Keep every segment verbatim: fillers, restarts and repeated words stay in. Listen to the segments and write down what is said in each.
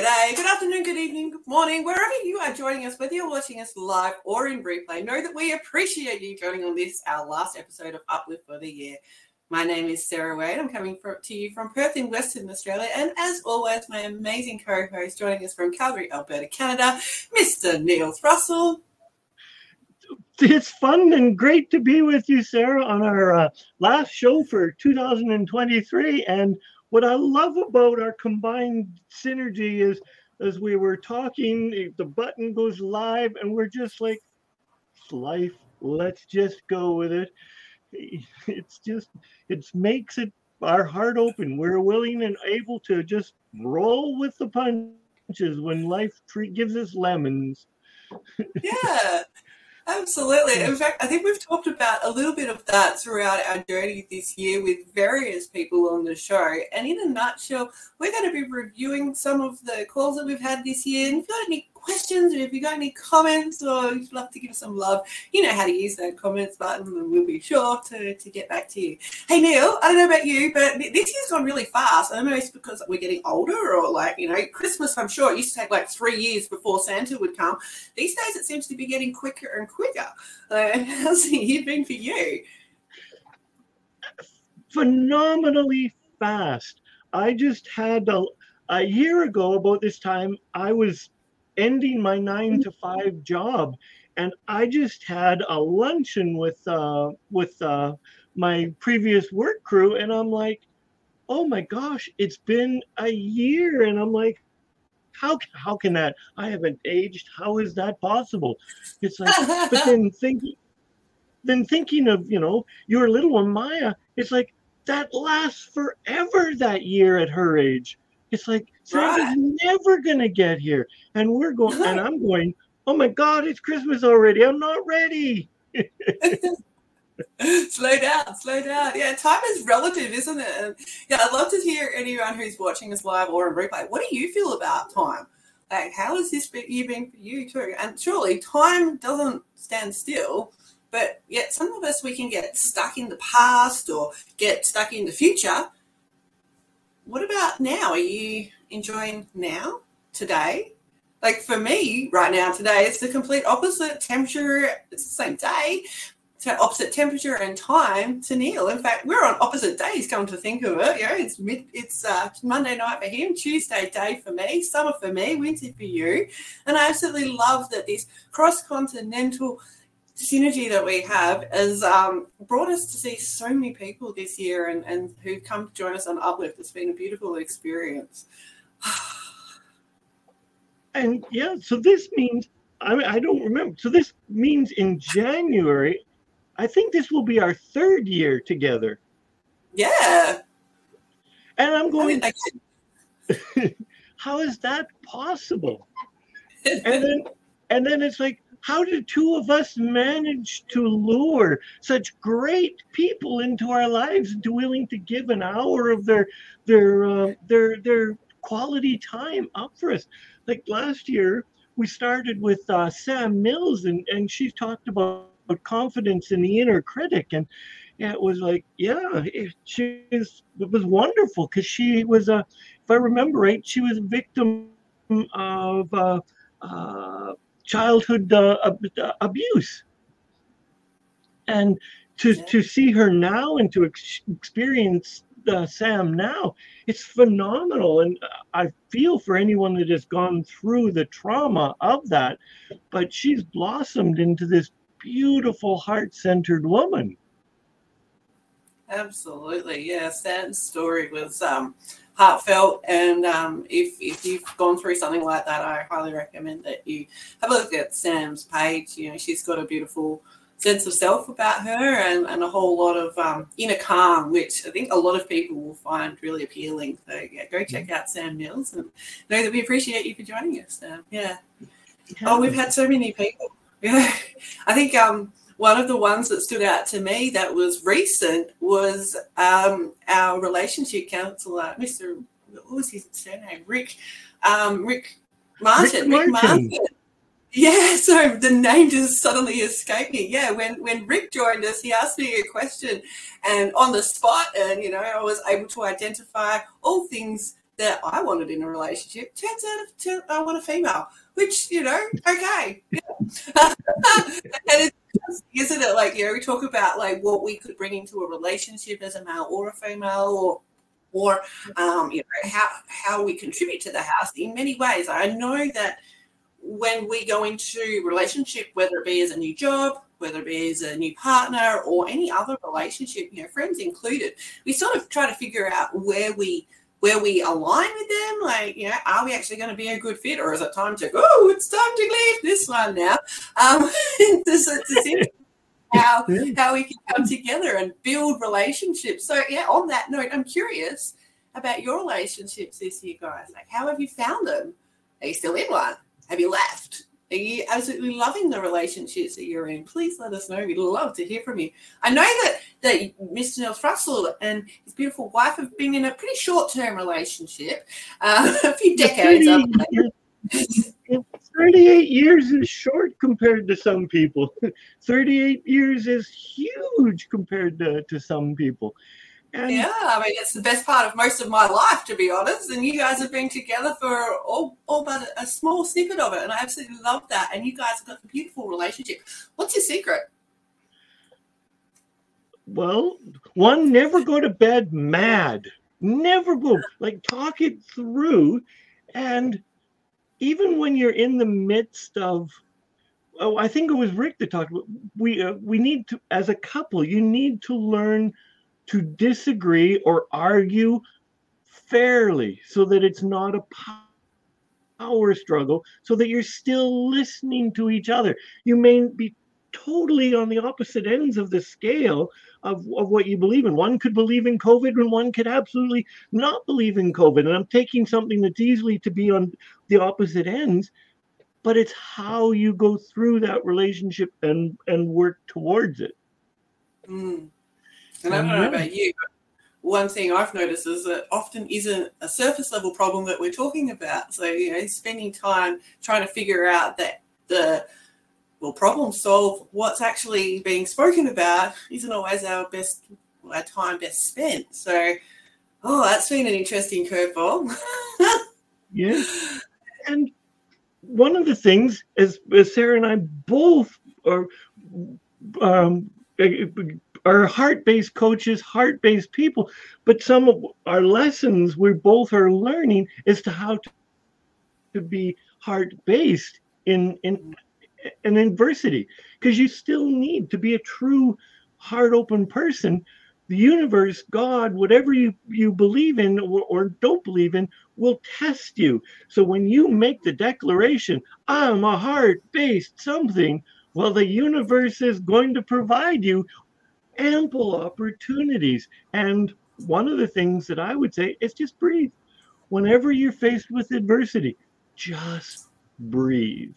G'day, good afternoon, good evening, good morning, wherever you are joining us, whether you're watching us live or in replay, know that we appreciate you joining on this, our last episode of Uplift for the year. My name is Sarah Wade. I'm coming from, to you from Perth in Western Australia, and as always, my amazing co-host joining us from Calgary, Alberta, Canada, Mister Neil Thrussell. It's fun and great to be with you, Sarah, on our uh, last show for two thousand twenty-three. And what I love about our combined synergy is, as we were talking, the button goes live and we're just like, it's life, let's just go with it. It's just, it makes it our heart open. We're willing and able to just roll with the punches when life tree gives us lemons. Yeah. Absolutely. In fact, I think we've talked about a little bit of that throughout our journey this year with various people on the show. And in a nutshell, we're going to be reviewing some of the calls that we've had this year. And if you've got any questions, or if you've got any comments, or you'd love to give us some love, you know how to use that comments button, and we'll be sure to, to get back to you. Hey, Neil, I don't know about you, but this year's gone really fast. I don't know if it's because we're getting older or, like, you know, Christmas, I'm sure, it used to take like three years before Santa would come. These days it seems to be getting quicker and quicker. quicker. Uh, how's the year been for you? Phenomenally fast. I just had a, a year ago about this time, I was ending my nine to five job, and I just had a luncheon with uh, with uh, my previous work crew, and I'm like, oh my gosh, it's been a year, and I'm like, How how can that? I haven't aged. How is that possible? It's like, but then thinking, then thinking of, you know, your little one, Maya, it's like, that lasts forever, that year at her age. It's like, Santa's never going to get here. And we're going, and I'm going, oh my God, it's Christmas already. I'm not ready. Slow down, slow down. Yeah, time is relative, isn't it? Yeah, I'd love to hear anyone who's watching us live or in replay. What do you feel about time? Like, how has this year been for you too? And surely time doesn't stand still, but yet some of us, we can get stuck in the past or get stuck in the future. What about now? Are you enjoying now, today? Like for me right now, today, it's the complete opposite temperature. It's the same day. To opposite temperature and time to Neil. In fact, we're on opposite days, come to think of it. You know, it's mid, it's uh, Monday night for him, Tuesday day for me, summer for me, winter for you. And I absolutely love that this cross-continental synergy that we have has um, brought us to see so many people this year and, and who've come to join us on Uplift. It's been a beautiful experience. And, yeah, so this means, I mean, I don't remember. So this means in January, I think this will be our third year together. Yeah. And I'm going, I mean, I how is that possible? and then and then it's like, how did two of us manage to lure such great people into our lives, to willing to give an hour of their their uh, their their quality time up for us? Like last year, we started with uh, Sam Mills, and, and she talked about confidence in the inner critic, and it was like, yeah, it, she was, it was wonderful because she was a, if I remember right, she was a victim of uh, uh, childhood uh, abuse, and to yeah. to see her now and to ex- experience uh, Sam now, it's phenomenal, and I feel for anyone that has gone through the trauma of that, but she's blossomed into this beautiful heart-centered woman. Absolutely, yes. That story was um, heartfelt, and um, if if you've gone through something like that, I highly recommend that you have a look at Sam's page. You know, she's got a beautiful sense of self about her, and, and a whole lot of um, inner calm, which I think a lot of people will find really appealing. So yeah, go check out Sam Mills, and know that we appreciate you for joining us. Um, yeah. Oh, we've had so many people. Yeah, I think um, one of the ones that stood out to me that was recent was um, our relationship counsellor, Mister What was his surname? Rick, um, Rick Martin. Rick Martin. Rick Martin. Yeah, so the name just suddenly escaped me. Yeah, when, when Rick joined us, he asked me a question, and on the spot, and, you know, I was able to identify all things that I wanted in a relationship. Turns out I want a female, which, you know, okay. Yeah. And it's just, isn't it, like, you know, we talk about, like, what we could bring into a relationship as a male or a female, or or um, you know, how how we contribute to the house in many ways. I know that when we go into relationship, whether it be as a new job, whether it be as a new partner or any other relationship, you know, friends included, we sort of try to figure out where we where we align with them. Like, you know, are we actually going to be a good fit, or is it time to go, oh, it's time to leave this one now? Um, it's, it's interesting how, how we can come together and build relationships. So, yeah, on that note, I'm curious about your relationships this year, guys. Like, how have you found them? Are you still in one? Have you left? Are you absolutely loving the relationships that you're in? Please let us know. We'd love to hear from you. I know that, that Mister Neil Thrussell and his beautiful wife have been in a pretty short-term relationship, uh, a few decades. thirty-eight years is short compared to some people. thirty-eight years is huge compared to, to some people. And yeah, I mean, it's the best part of most of my life, to be honest. And you guys have been together for all, all but a small snippet of it. And I absolutely love that. And you guys have got a beautiful relationship. What's your secret? Well, one, never go to bed mad. Never go. Like, talk it through. And even when you're in the midst of, oh, I think it was Rick that talked about, we, uh, we need to, as a couple, you need to learn to disagree or argue fairly so that it's not a power struggle, so that you're still listening to each other. You may be totally on the opposite ends of the scale of, of what you believe in. One could believe in COVID and one could absolutely not believe in COVID. And I'm taking something that's easily to be on the opposite ends, but it's how you go through that relationship and, and work towards it. Mm. And I don't know about you, but one thing I've noticed is that often isn't a surface level problem that we're talking about. So, you know, spending time trying to figure out that the, well, problem solve what's actually being spoken about isn't always our best, our time best spent. So, oh, that's been an interesting curveball. Yeah. And one of the things is, is Sarah and I both are, um, are heart-based coaches, heart-based people, but some of our lessons we both are learning as to how to, to be heart-based in in an in adversity, because you still need to be a true heart-open person. The universe, God, whatever you, you believe in or, or don't believe in, will test you. So when you make the declaration, I'm a heart-based something, well, the universe is going to provide you ample opportunities. And one of the things that I would say is just breathe. Whenever you're faced with adversity, just breathe.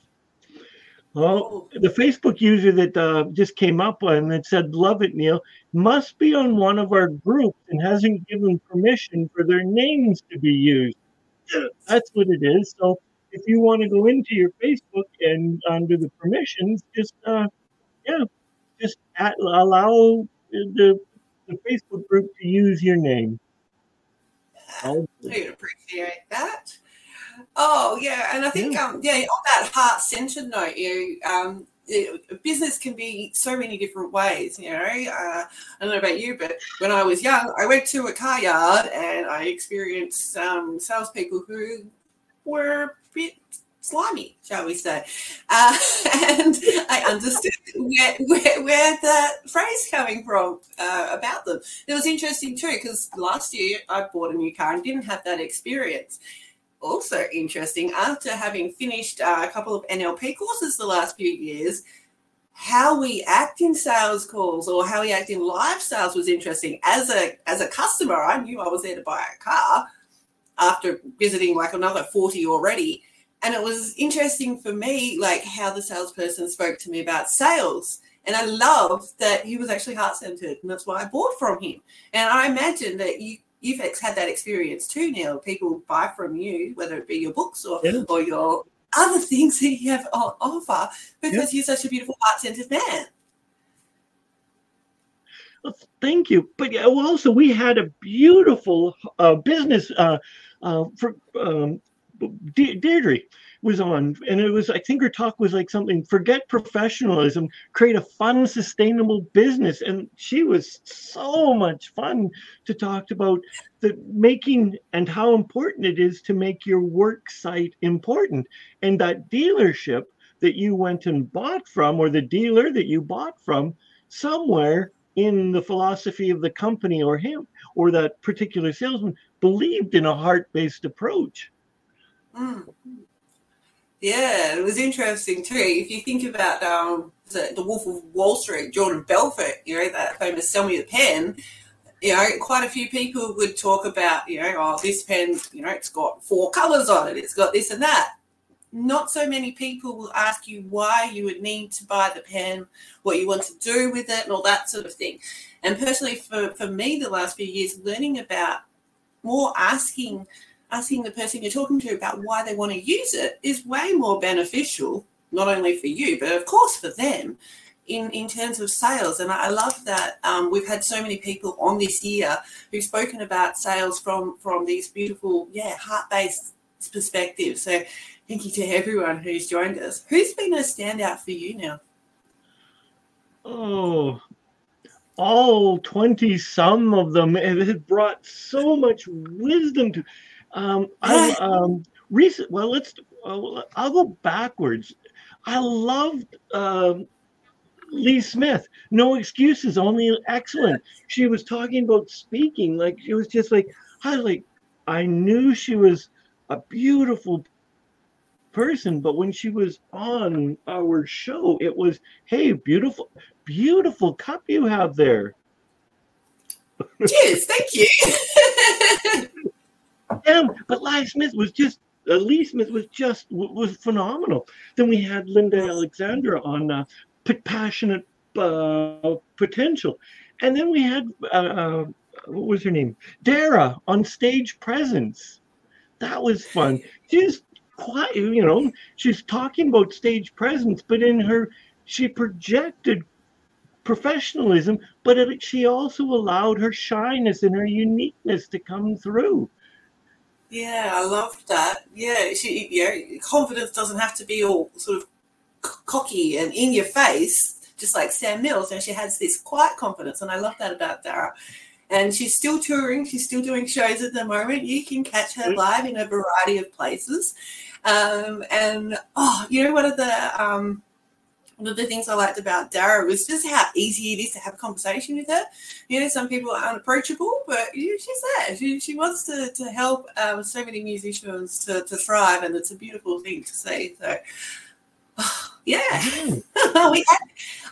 Well, the Facebook user that uh, just came up on that said, love it, Neil, must be on one of our groups and hasn't given permission for their names to be used. That's what it is. So if you want to go into your Facebook and under the permissions, just, uh, yeah, Just at, allow the, the Facebook group to use your name. I appreciate that. Oh, yeah. And I think, yeah, um, yeah on that heart-centered note, you um, it, business can be so many different ways, you know. Uh, I don't know about you, but when I was young, I went to a car yard and I experienced um, salespeople who were a bit slimy, shall we say, uh, and I understood where, where, where that phrase coming from uh, about them. It was interesting too, because last year I bought a new car and didn't have that experience. Also interesting, after having finished uh, a couple of N L P courses the last few years, how we act in sales calls or how we act in live sales was interesting. As a as a customer, I knew I was there to buy a car after visiting like another forty already. And it was interesting for me, like, how the salesperson spoke to me about sales. And I loved that he was actually heart-centered, and that's why I bought from him. And I imagine that you, you've had that experience too, Neil. People buy from you, whether it be your books or, yeah. or your other things that you have on offer, because yeah. you're such a beautiful heart-centered man. Well, thank you. But also we had a beautiful uh, business uh uh, for um, De- Deirdre was on, and it was, I think her talk was like something, forget professionalism, create a fun, sustainable business. And she was so much fun to talk about the making and how important it is to make your work site important. And that dealership that you went and bought from, or the dealer that you bought from, somewhere in the philosophy of the company or him or that particular salesman believed in a heart-based approach. Mm. Yeah, it was interesting too. If you think about um, the, the Wolf of Wall Street, Jordan Belfort, you know, that famous "Sell Me the Pen," you know, quite a few people would talk about, you know, oh, this pen, you know, it's got four colours on it, it's got this and that. Not so many people will ask you why you would need to buy the pen, what you want to do with it, and all that sort of thing. And personally, for, for me, the last few years, learning about more asking asking the person you're talking to about why they want to use it is way more beneficial, not only for you, but of course for them in, in terms of sales. And I love that um, we've had so many people on this year who've spoken about sales from, from these beautiful, yeah, heart-based perspectives. So thank you to everyone who's joined us. Who's been a standout for you now? Oh, all twenty-some of them. It has brought so much wisdom to... Um, I um, recent. Well, let's. Uh, I'll go backwards. I loved uh, Lee Smith. No excuses, only excellent. She was talking about speaking. Like it was just like I like. I knew she was a beautiful person, but when she was on our show, it was, hey, beautiful, beautiful cup you have there. Cheers! Thank you. Damn, but Lee Smith was just uh, Lee Smith was just was phenomenal. Then we had Linda Alexandra on uh, passionate uh, potential, and then we had uh, uh, what was her name? Dara on stage presence. That was fun. She's quite, you know, she's talking about stage presence, but in her she projected professionalism, but it, she also allowed her shyness and her uniqueness to come through. Yeah, I loved that. Yeah, she, you know, confidence doesn't have to be all sort of cocky and in your face, just like Sam Mills. And she has this quiet confidence, and I love that about Dara. And she's still touring. She's still doing shows at the moment. You can catch her live in a variety of places. Um, and, oh, you know, one of the um, one of the things I liked about Dara was just how easy it is to have a conversation with her. You know, some people are unapproachable, but she's there. She, she wants to, to help um, so many musicians to, to thrive, and it's a beautiful thing to see. So, oh, yeah. we had,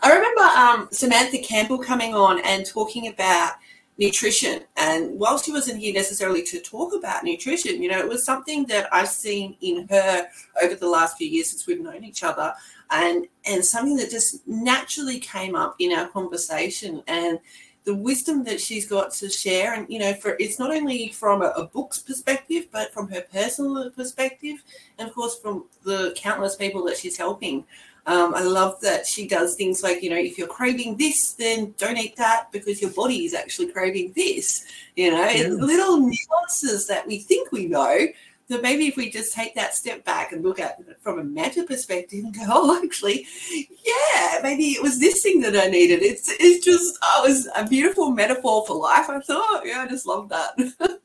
I remember um, Samantha Campbell coming on and talking about nutrition. And while she wasn't here necessarily to talk about nutrition, you know, it was something that I've seen in her over the last few years since we've known each other. And and something that just naturally came up in our conversation, and the wisdom that she's got to share. And, you know, for it's not only from a, a book's perspective, but from her personal perspective, and, of course, from the countless people that she's helping. Um, I love that she does things like, you know, if you're craving this, then don't eat that because your body is actually craving this. You know, yeah. It's little nuances that we think we know. So maybe if we just take that step back and look at it from a meta perspective and go, oh, actually, yeah, maybe it was this thing that I needed. It's it's just, oh, it was a beautiful metaphor for life. I thought, yeah, I just love that.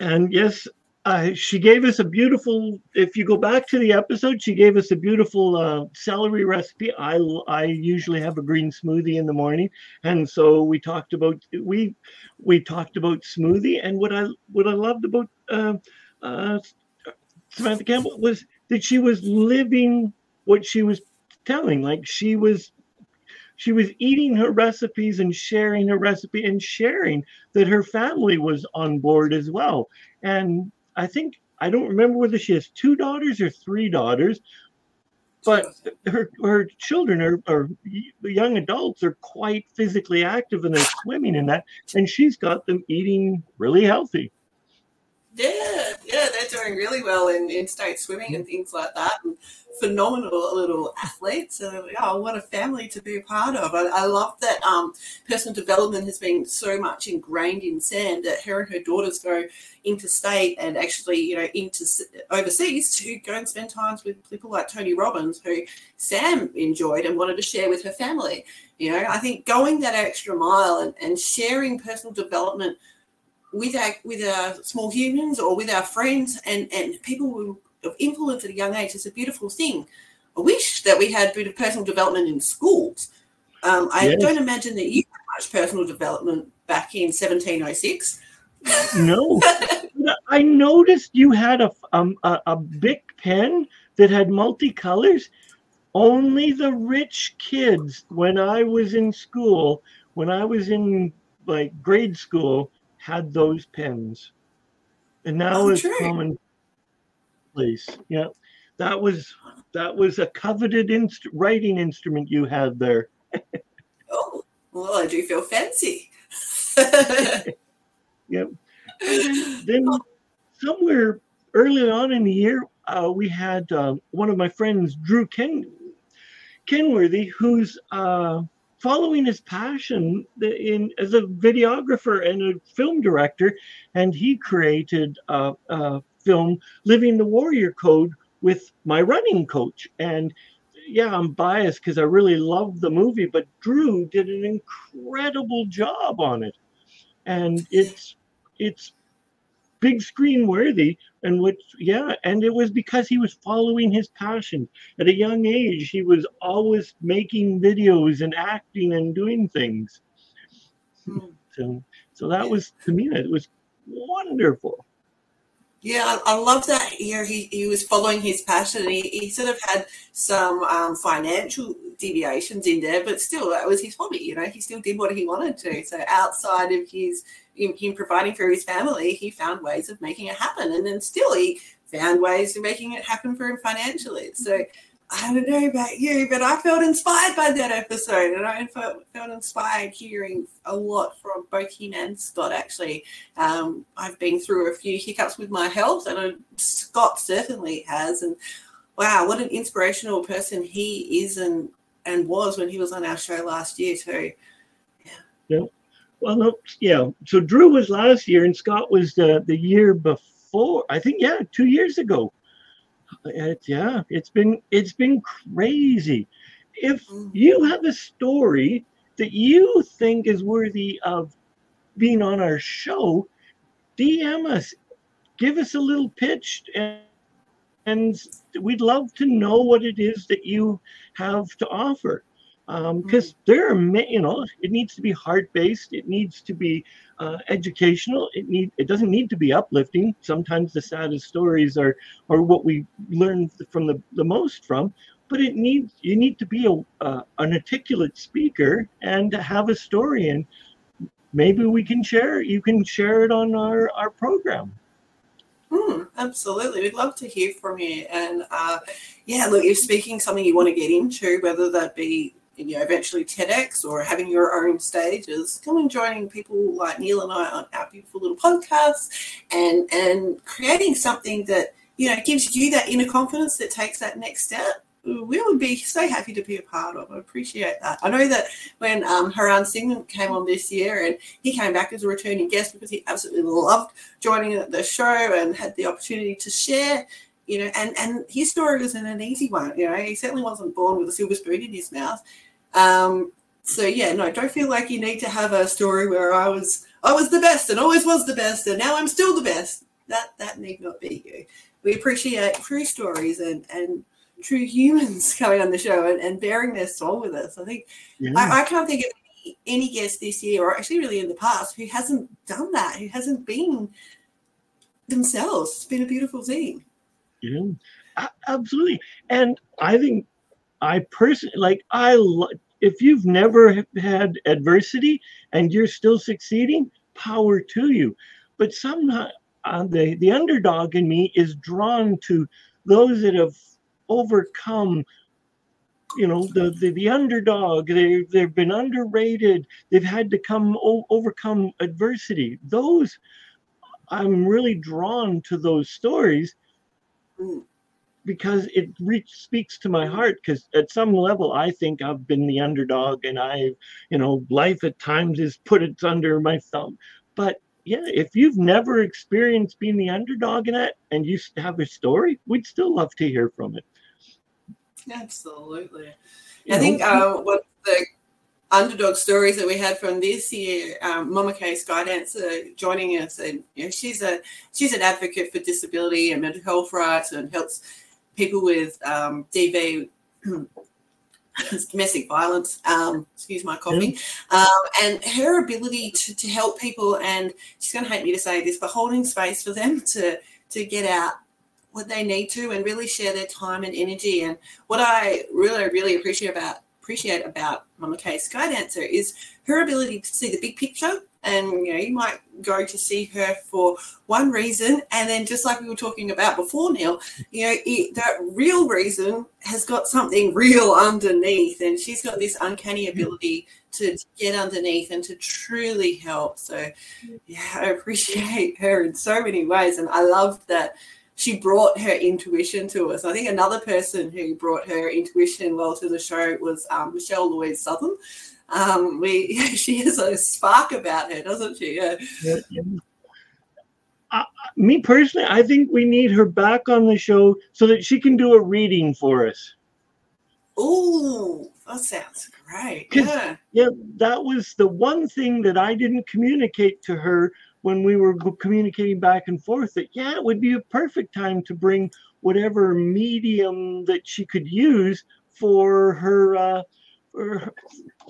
And yes, uh, she gave us a beautiful, if you go back to the episode, she gave us a beautiful uh, celery recipe. I, I usually have a green smoothie in the morning. And so we talked about, we, We talked about smoothie, and what I what I loved about uh, uh, Samantha Campbell was that she was living what she was telling. Like she was, she was eating her recipes and sharing her recipe and sharing that her family was on board as well. And I think I don't remember whether she has two daughters or three daughters, but her her children are, are young adults are quite physically active, and they're swimming in that, and she's got them eating really healthy. Yeah, yeah, they're doing really well in, in state swimming and things like that. And phenomenal little athletes. And, oh, what a family to be a part of. I, I love that um, personal development has been so much ingrained in Sam that her and her daughters go interstate and actually, you know, into overseas to go and spend time with people like Tony Robbins, who Sam enjoyed and wanted to share with her family. You know, I think going that extra mile and, and sharing personal development with our with our small humans or with our friends and, and people of influence at a young age is a beautiful thing. I wish that we had a bit of personal development in schools. Um, I yes. don't imagine that you had much personal development back in seventeen oh six. No. I noticed you had a, um, a, a big pen that had multicolors. Only the rich kids, when I was in school, when I was in like grade school, had those pens, and now it's commonplace. Yeah, that was that was a coveted inst- writing instrument you had there. Oh, well, I do feel fancy. Yep. And then somewhere early on in the year, uh, we had uh, one of my friends, Drew Ken Kenworthy, who's. Uh, following his passion in as a videographer and a film director, and he created a, a film, Living the Warrior Code, with my running coach. And yeah, I'm biased because I really love the movie, but Drew did an incredible job on it. And it's it's big screen worthy. And which, yeah, and it was because he was following his passion. At a young age, he was always making videos and acting and doing things. Mm. So, so that was, to me, it was wonderful. Yeah, I, I love that. Yeah, he, he was following his passion. He, he sort of had some um, financial deviations in there, but still, that was his hobby. You know, he still did what he wanted to. So outside of his In him providing for his family, he found ways of making it happen, and then still he found ways of making it happen for him financially. So I don't know about you, but I felt inspired by that episode, and I felt, felt inspired hearing a lot from both him and Scott, actually. Um, I've been through a few hiccups with my health, and I, Scott certainly has, and wow, what an inspirational person he is and, and was when he was on our show last year too. Yeah. Yep. Well, no, yeah. So Drew was last year, and Scott was the, the year before. I think, yeah, two years ago. It, yeah, it's been it's been crazy. If you have a story that you think is worthy of being on our show, D M us, give us a little pitch, and, and we'd love to know what it is that you have to offer. Because um, there are, you know, it needs to be heart based. It needs to be uh, educational. It need it doesn't need to be uplifting. Sometimes the saddest stories are are what we learn from the, the most from. But it needs you need to be a uh, an articulate speaker and have a story. And maybe we can share. You can share it on our, our program. Mm, absolutely. We'd love to hear from you. And uh, yeah, look, if speaking something you want to get into, whether that be you know, eventually TEDx or having your own stages, come and joining people like Neil and I on our beautiful little podcasts and, and creating something that, you know, gives you that inner confidence that takes that next step. We would be so happy to be a part of. I appreciate that. I know that when um, Haran Singh came on this year and he came back as a returning guest because he absolutely loved joining the show and had the opportunity to share, you know, and, and his story wasn't an easy one. You know, he certainly wasn't born with a silver spoon in his mouth. Um, so, yeah, no, don't feel like you need to have a story where I was I was the best and always was the best and now I'm still the best. That that need not be you. We appreciate true stories and, and true humans coming on the show and, and bearing their soul with us. I think yeah. I, I can't think of any, any guest this year or actually really in the past who hasn't done that, who hasn't been themselves. It's been a beautiful thing. Yeah, absolutely. And I think I personally, like I, if you've never had adversity and you're still succeeding, power to you. But somehow uh, the, the underdog in me is drawn to those that have overcome, you know, the, the, the underdog, they, they've been underrated. They've had to come o- overcome adversity. Those I'm really drawn to those stories mm. because it re- speaks to my heart. Because at some level, I think I've been the underdog, and I've, you know, life at times has put it under my thumb. But yeah, if you've never experienced being the underdog in it and you have a story, we'd still love to hear from it. Absolutely. You I know? think uh, one of the underdog stories that we had from this year, um, Mama Kay Skydancer joining us, and you know, she's a she's an advocate for disability and mental health rights, and helps people with um, D V. domestic violence, um, excuse my coughing, mm-hmm. um, and her ability to, to help people, and she's going to hate me to say this, but holding space for them to to get out what they need to and really share their time and energy. And what I really, really appreciate about appreciate about Mama Kay Skydancer is her ability to see the big picture. And, you know, you might go to see her for one reason, and then just like we were talking about before, Neil, you know, it, that real reason has got something real underneath, and she's got this uncanny ability to, to get underneath and to truly help. So, yeah, I appreciate her in so many ways, and I loved that she brought her intuition to us. I think another person who brought her intuition well to the show was um, Michelle Louise Southern. Um, we, she has a spark about her, doesn't she? Yeah. Yeah, yeah. Uh, me personally, I think we need her back on the show so that she can do a reading for us. Ooh, that sounds great. Yeah. yeah, that was the one thing that I didn't communicate to her when we were communicating back and forth, that, yeah, it would be a perfect time to bring whatever medium that she could use for her, uh, For,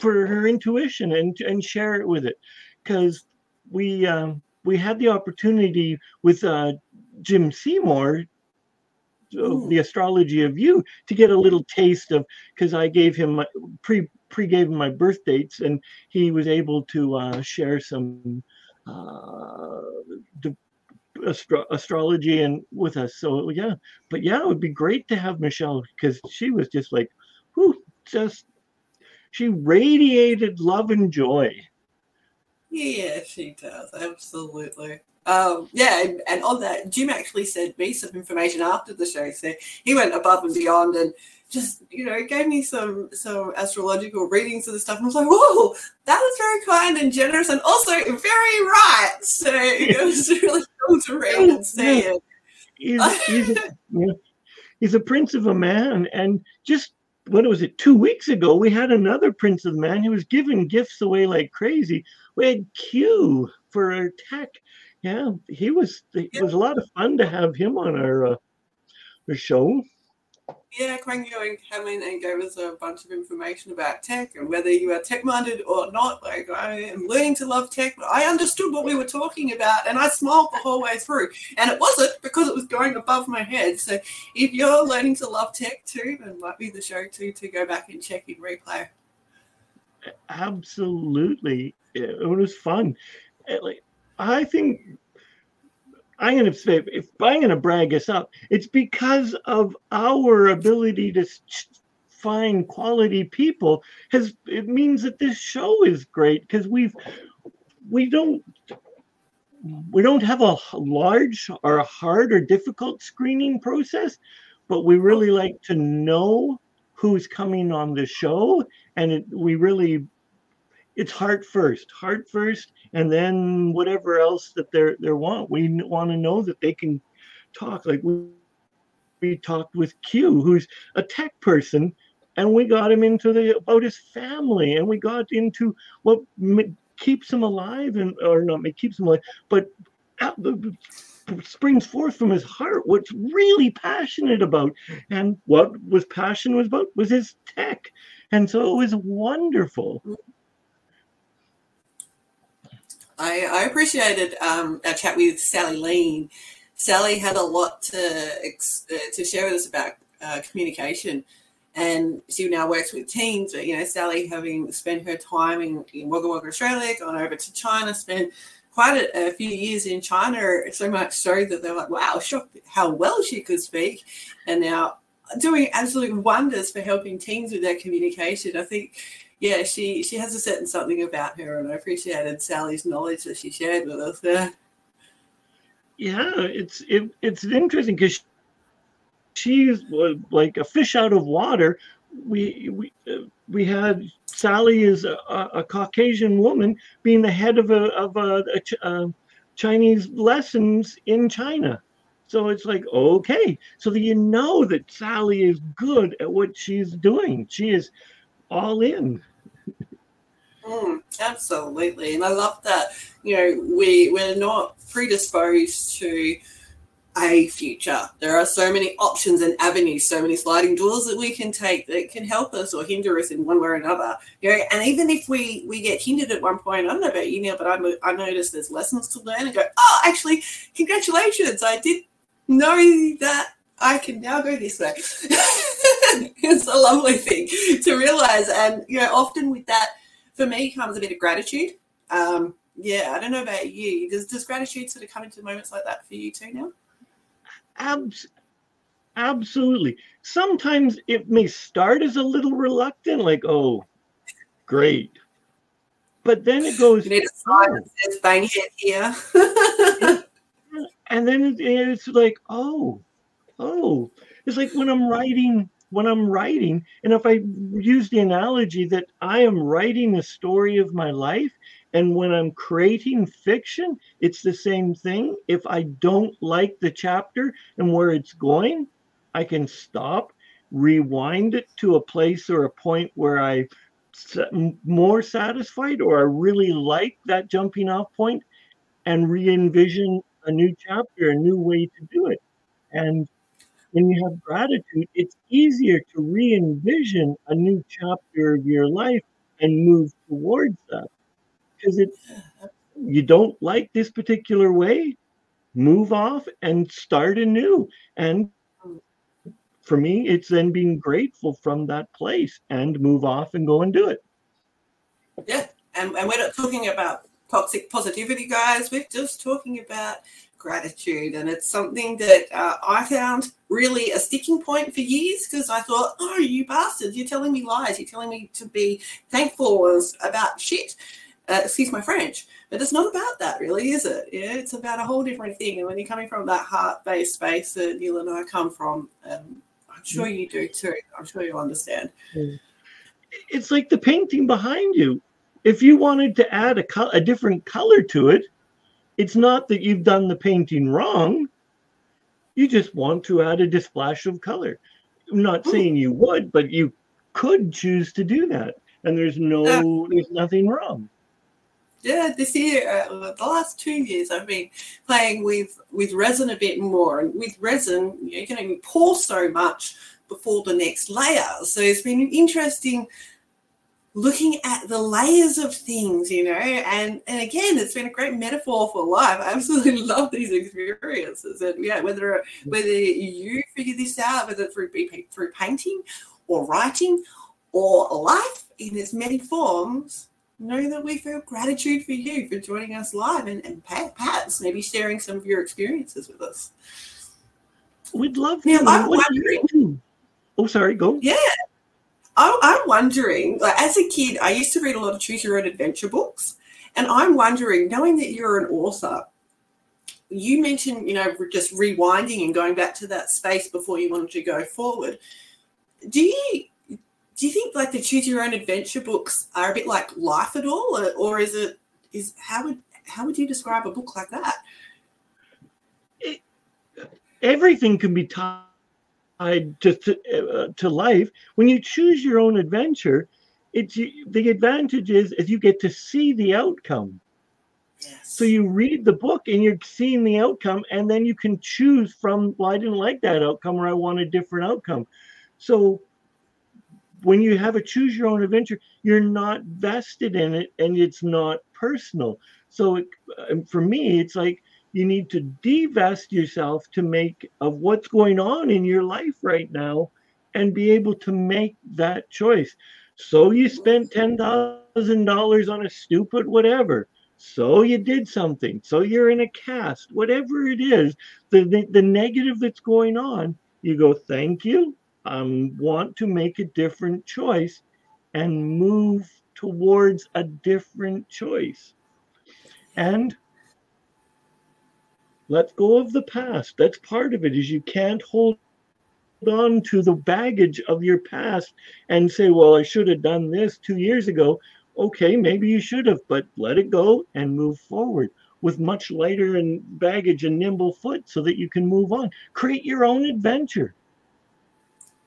for her intuition, and and share it with it, because we uh, we had the opportunity with uh, Jim Seymour of The Astrology of You to get a little taste of, because I gave him my, pre pre gave him my birth dates, and he was able to uh, share some uh, de- astro- astrology and with us. So yeah, but yeah, it would be great to have Michelle, because she was just like, whoo, just. She radiated love and joy. Yeah, she does. Absolutely. Um, yeah, and, and on that, Jim actually sent me some information after the show. So he went above and beyond and just, you know, gave me some some astrological readings of the stuff. And I was like, whoa, that was very kind and generous and also very right. So it was really cool to read and see it. He's, he's, a, he's a prince of a man, and just, what was it, two weeks ago, we had another Prince of Man who was giving gifts away like crazy. We had Q for our tech. Yeah, he was, it yeah. was a lot of fun to have him on our, uh, our show. Yeah, Kwayne and come in and gave us a bunch of information about tech, and whether you are tech-minded or not, like, I am learning to love tech, but I understood what we were talking about, and I smiled the whole way through. And it wasn't because it was going above my head. So if you're learning to love tech too, then it might be the show too to go back and check in replay. Absolutely. It was fun. I think... I'm going to say, if I'm going to brag us up, it's because of our ability to find quality people. Has it means that this show is great, because we've we don't we don't have a large or a hard or difficult screening process, but we really like to know who's coming on the show, and it, we really it's heart first, heart first. And then whatever else that they they want, we want to know that they can talk. Like we, we talked with Q, who's a tech person, and we got him into the about his family, and we got into what keeps him alive, and or not keeps him alive, but springs forth from his heart, what's really passionate about, and what was passion was about was his tech, and so it was wonderful. I, I appreciated um, our chat with Sally Lean. Sally had a lot to ex- uh, to share with us about uh, communication, and she now works with teens. But you know, Sally, having spent her time in, in Wagga Wagga, Australia, gone over to China, spent quite a, a few years in China, so much so that they're like, wow, shocked how well she could speak, and now doing absolute wonders for helping teens with their communication. I think. Yeah, she, she has a certain something about her, and I appreciated Sally's knowledge that she shared with us there. yeah, it's it, it's interesting because she, she's like a fish out of water. We we uh, we had Sally is a, a Caucasian woman being the head of a of a, a Ch- uh, Chinese lessons in China. So it's like, okay, so that you know that Sally is good at what she's doing. She is all in. Mm, absolutely. And I love that, you know, we, we're not predisposed to a future. There are so many options and avenues, so many sliding doors that we can take that can help us or hinder us in one way or another. You know, and even if we, we get hindered at one point, I don't know about you, Neil, but I, I notice there's lessons to learn and go, oh, actually, congratulations, I did know that I can now go this way. It's a lovely thing to realise. And, you know, often with that, for me, comes a bit of gratitude. Um, yeah, I don't know about you. Does, does gratitude sort of come into moments like that for you too now? Abs- absolutely. Sometimes it may start as a little reluctant, like, oh, great. But then it goes. You need a sign that says, bang it here. And then it's like, oh, oh. It's like when I'm writing. When I'm writing, and if I use the analogy that I am writing the story of my life, and when I'm creating fiction, it's the same thing. If I don't like the chapter and where it's going, I can stop, rewind it to a place or a point where I'm more satisfied or I really like that jumping off point and re-envision a new chapter, a new way to do it. And when you have gratitude, it's easier to re-envision a new chapter of your life and move towards that. Because it's, you don't like this particular way, move off and start anew. And for me, it's then being grateful from that place and move off and go and do it. Yeah, and, and we're not talking about toxic positivity, guys. We're just talking about gratitude, and it's something that uh, I found really a sticking point for years, because I thought, oh, you bastards, you're telling me lies, you're telling me to be thankful about shit, uh, excuse my French, but it's not about that really, is it? Yeah, it's about a whole different thing. And when you're coming from that heart-based space that Neil and I come from, um, I'm sure you do too, I'm sure you'll understand. It's like the painting behind you. If you wanted to add a, co- a different color to it, it's not that you've done the painting wrong. You just want to add a dis- splash of color. I'm not saying you would, but you could choose to do that. And there's no, there's nothing wrong. Yeah, this year, uh, the last two years, I've been playing with, with resin a bit more. And with resin, you can only pour so much before the next layer. So it's been an interesting looking at the layers of things, you know, and, and again, it's been a great metaphor for life. I absolutely love these experiences. And yeah, whether whether you figure this out, whether through through painting or writing or life in its many forms, know that we feel gratitude for you for joining us live and, and perhaps maybe sharing some of your experiences with us. We'd love to. Now, I'm wondering. Oh, sorry, go. Yeah. I'm wondering, like, as a kid, I used to read a lot of Choose Your Own Adventure books, and I'm wondering, knowing that you're an author, you mentioned, you know, just rewinding and going back to that space before you wanted to go forward. Do you do you think, like, the Choose Your Own Adventure books are a bit like life at all, or, or is it is how would how would you describe a book like that? It, everything can be taught. To, to, uh, to life. When you choose your own adventure, it's the advantage is, is you get to see the outcome. Yes. So you read the book and you're seeing the outcome, and then you can choose from, well, I didn't like that outcome, or I want a different outcome. So when you have a choose your own adventure, you're not vested in it and it's not personal. So it, for me, it's like, you need to divest yourself to make of what's going on in your life right now and be able to make that choice. So you spent ten thousand dollars on a stupid whatever. So you did something. So you're in a cast. Whatever it is, the, the, the negative that's going on, you go, thank you. I um, want to make a different choice and move towards a different choice. And Let go of the past. That's part of it, is you can't hold on to the baggage of your past and say, well, I should have done this two years ago. Okay, maybe you should have, but let it go and move forward with much lighter and baggage and nimble foot so that you can move on. Create your own adventure.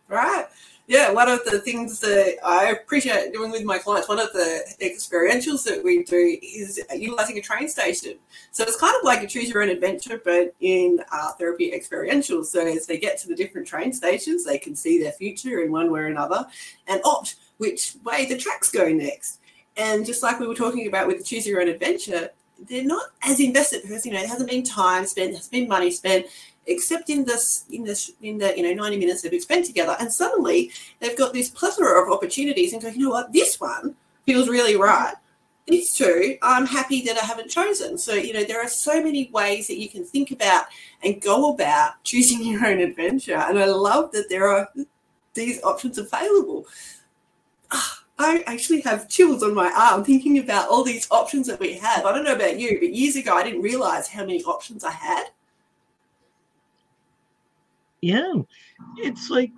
Right. Yeah, one of the things that I appreciate doing with my clients, one of the experientials that we do is utilising a train station. So it's kind of like a choose your own adventure, but in uh, therapy experiential. So as they get to the different train stations, they can see their future in one way or another and opt which way the tracks go next. And just like we were talking about with the choose your own adventure, they're not as invested because, you know, there hasn't been time spent, there hasn't been money spent, except in this, in this, in the, you know, ninety minutes that we've spent together. And suddenly they've got this plethora of opportunities and go, you know what, this one feels really right. These two, I'm happy that I haven't chosen. So, you know, there are so many ways that you can think about and go about choosing your own adventure. And I love that there are these options available. Oh, I actually have chills on my arm thinking about all these options that we have. I don't know about you, but years ago I didn't realize how many options I had. Yeah, it's like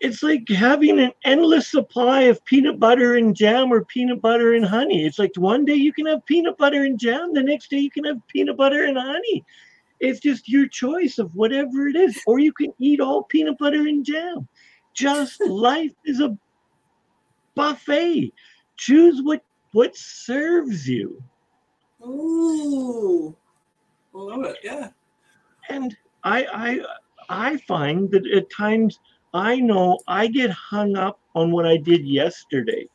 it's like having an endless supply of peanut butter and jam or peanut butter and honey. It's like one day you can have peanut butter and jam, the next day you can have peanut butter and honey. It's just your choice of whatever it is, or you can eat all peanut butter and jam. Just life is a buffet. Choose what what serves you. Ooh, I love it. Yeah, and I I. I find that at times I know I get hung up on what I did yesterday.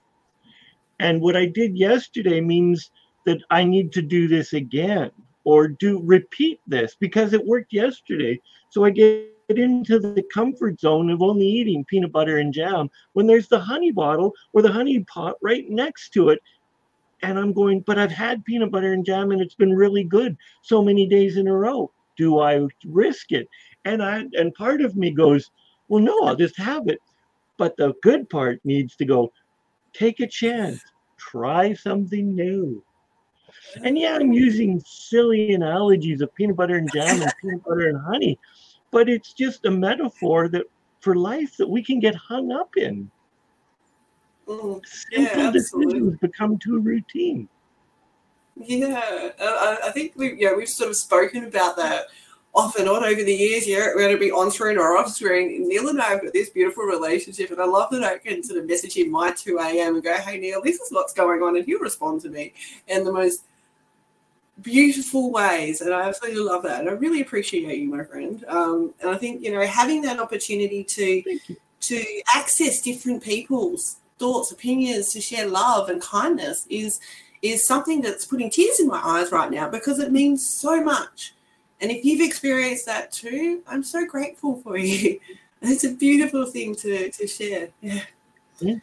And what I did yesterday means that I need to do this again or do repeat this because it worked yesterday. So I get into the comfort zone of only eating peanut butter and jam when there's the honey bottle or the honey pot right next to it. And I'm going, but I've had peanut butter and jam and it's been really good so many days in a row. Do I risk it? And I and part of me goes, well, no, I'll just have it. But the good part needs to go, take a chance, try something new. And yeah, I'm using silly analogies of peanut butter and jam and peanut butter and honey, but it's just a metaphor that for life that we can get hung up in. Mm, Simple yeah, decisions become too routine. Yeah, I, I think we yeah we've sort of spoken about that off and on over the years. Yeah, whether it be on screen or off screen, Neil and I have got this beautiful relationship, and I love that I can sort of message him my two a.m. and go, "Hey Neil, this is what's going on," and he'll respond to me in the most beautiful ways, and I absolutely love that. And I really appreciate you, my friend. Um, and I think you know having that opportunity to to access different people's thoughts, opinions, to share love and kindness is. is something that's putting tears in my eyes right now because it means so much. And if you've experienced that too, I'm so grateful for you. It's a beautiful thing to, to share. Yeah. yeah.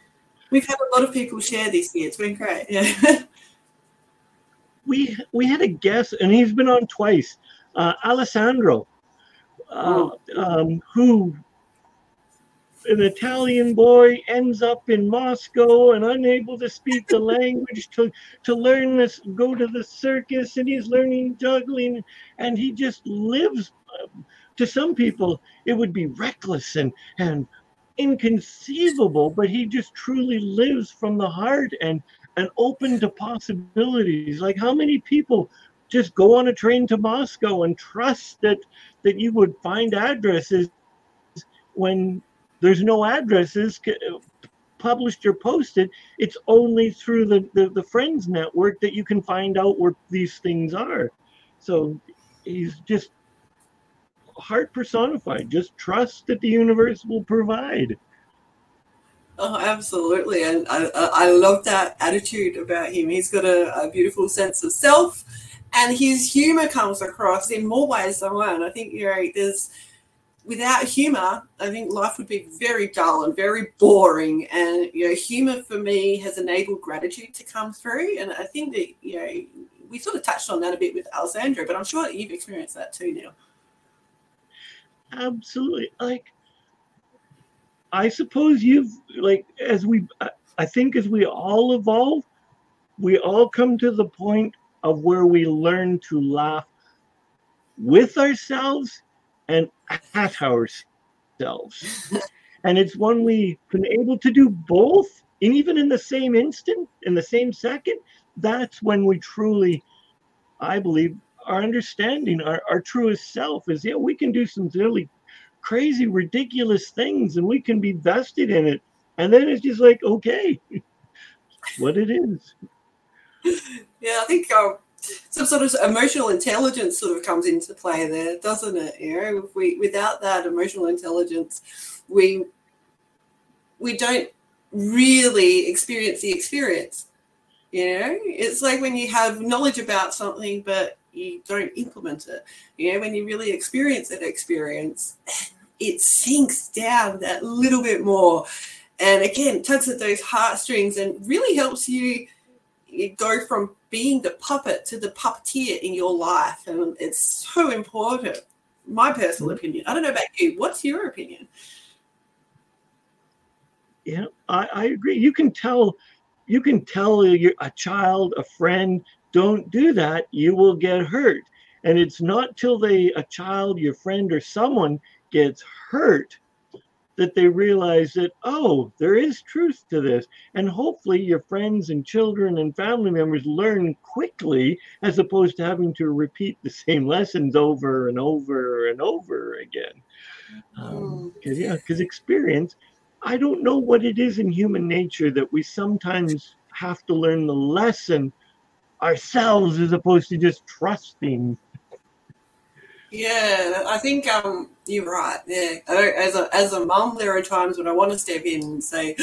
We've had a lot of people share this year. It's been great. Yeah. We we had a guest, and he's been on twice, uh, Alessandro, uh, oh. um, who... an Italian boy ends up in Moscow and unable to speak the language to, to learn this, go to the circus, and he's learning juggling, and he just lives. To some people, it would be reckless and, and inconceivable, but he just truly lives from the heart and, and open to possibilities. Like how many people just go on a train to Moscow and trust that, that you would find addresses when there's no addresses published or posted. It's only through the, the, the Friends Network that you can find out where these things are. So he's just heart personified. Just trust that the universe will provide. Oh, absolutely. And I, I, I love that attitude about him. He's got a, a beautiful sense of self, and his humor comes across in more ways than one. I think, you know, there's... without humour, I think life would be very dull and very boring. And, you know, humour for me has enabled gratitude to come through. And I think that, you know, we sort of touched on that a bit with Alessandra, but I'm sure that you've experienced that too, Neil. Absolutely. Like, I suppose you've, like, as we, I think as we all evolve, we all come to the point of where we learn to laugh with ourselves and at ourselves. And it's when we've been able to do both, and even in the same instant, in the same second, that's when we truly, I believe, our understanding, our, our truest self is, yeah, we can do some really crazy, ridiculous things, and we can be vested in it. And then it's just like, okay, what it is. Yeah, I think uh, some sort of emotional intelligence sort of comes into play there, doesn't it? You know, if we, without that emotional intelligence, we we don't really experience the experience. You know, it's like when you have knowledge about something, but you don't implement it. You know, when you really experience that experience, it sinks down that little bit more. And again, tugs at those heartstrings and really helps you, you go from being the puppet to the puppeteer in your life. And it's so important, my personal opinion. I don't know about you. What's your opinion? Yeah, I, I agree. You can tell, you can tell a, a child, a friend, don't do that, you will get hurt. And it's not till they, a child, your friend, or someone gets hurt that they realize that, oh, there is truth to this. And hopefully your friends and children and family members learn quickly, as opposed to having to repeat the same lessons over and over and over again. Um, cause, yeah, because experience, I don't know what it is in human nature that we sometimes have to learn the lesson ourselves as opposed to just trusting. Yeah, I think um, you're right. Yeah, as a as a mum, there are times when I want to step in and say,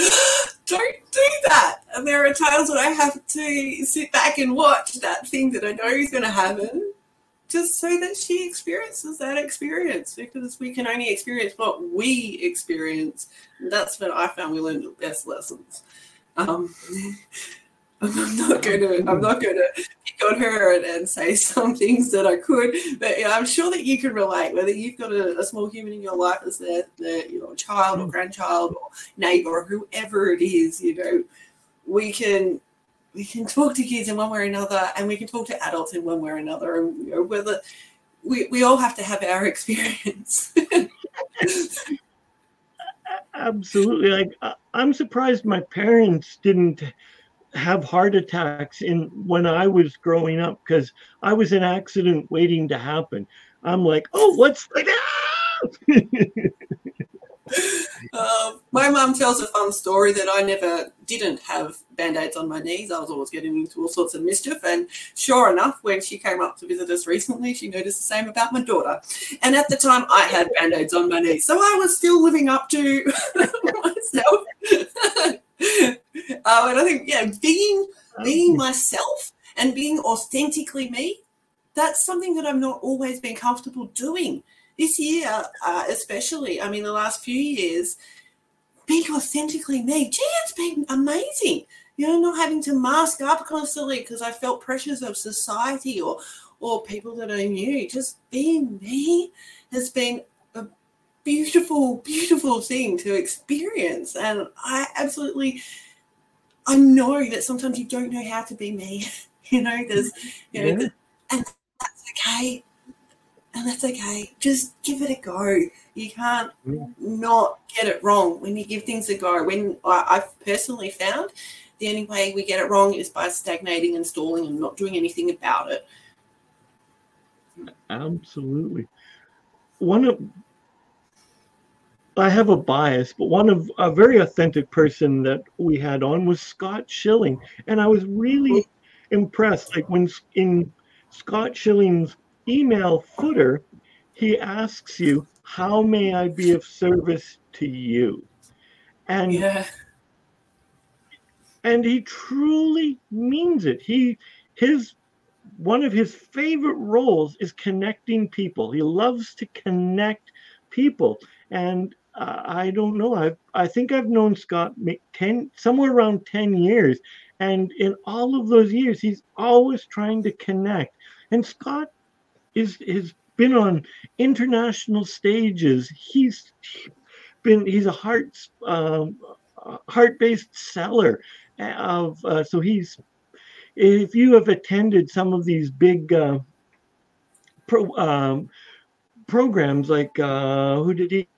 "Don't do that," and there are times when I have to sit back and watch that thing that I know is going to happen, just so that she experiences that experience, because we can only experience what we experience. And that's when I found we learned the best lessons. Um, I'm not going to. I'm not going to. on her and, and say some things that I could, but you know, I'm sure that you can relate, whether you've got a, a small human in your life as their, their you know, child or grandchild or neighbor or whoever it is. You know, we can we can talk to kids in one way or another, and we can talk to adults in one way or another, and you know, whether we, we all have to have our experience. Absolutely. Like I, I'm surprised my parents didn't have heart attacks in when I was growing up, because I was an accident waiting to happen. I'm like, oh, what's the uh, my mum tells a fun story that I never didn't have band-aids on my knees. I was always getting into all sorts of mischief, and sure enough, when she came up to visit us recently, she noticed the same about my daughter. And at the time I had band-aids on my knees, so I was still living up to myself. Um, and I think, yeah, being being myself and being authentically me, that's something that I've not always been comfortable doing. This year, uh, especially, I mean, the last few years, being authentically me, gee, it's been amazing. You know, not having to mask up constantly because I felt pressures of society or, or people that I knew. Just being me has been beautiful, beautiful thing to experience. And I absolutely, I know that sometimes you don't know how to be me. You know, there's, you know, yeah. and that's okay. And that's okay. Just give it a go. You can't yeah. not get it wrong when you give things a go. When I've personally found the only way we get it wrong is by stagnating and stalling and not doing anything about it. Absolutely. One of, I have a bias, but one of a very authentic person that we had on was Scott Schilling. And I was really impressed. Like when in Scott Schilling's email footer, he asks you, how may I be of service to you? And, yeah. and he truly means it. He, his, one of his favorite roles is connecting people. He loves to connect people. And uh, I don't know. I I think I've known Scott ten somewhere around ten years, and in all of those years, he's always trying to connect. And Scott is has been on international stages. He's been he's a heart um, heart based seller of uh, so he's if you have attended some of these big uh, pro, um, programs like uh, who did he?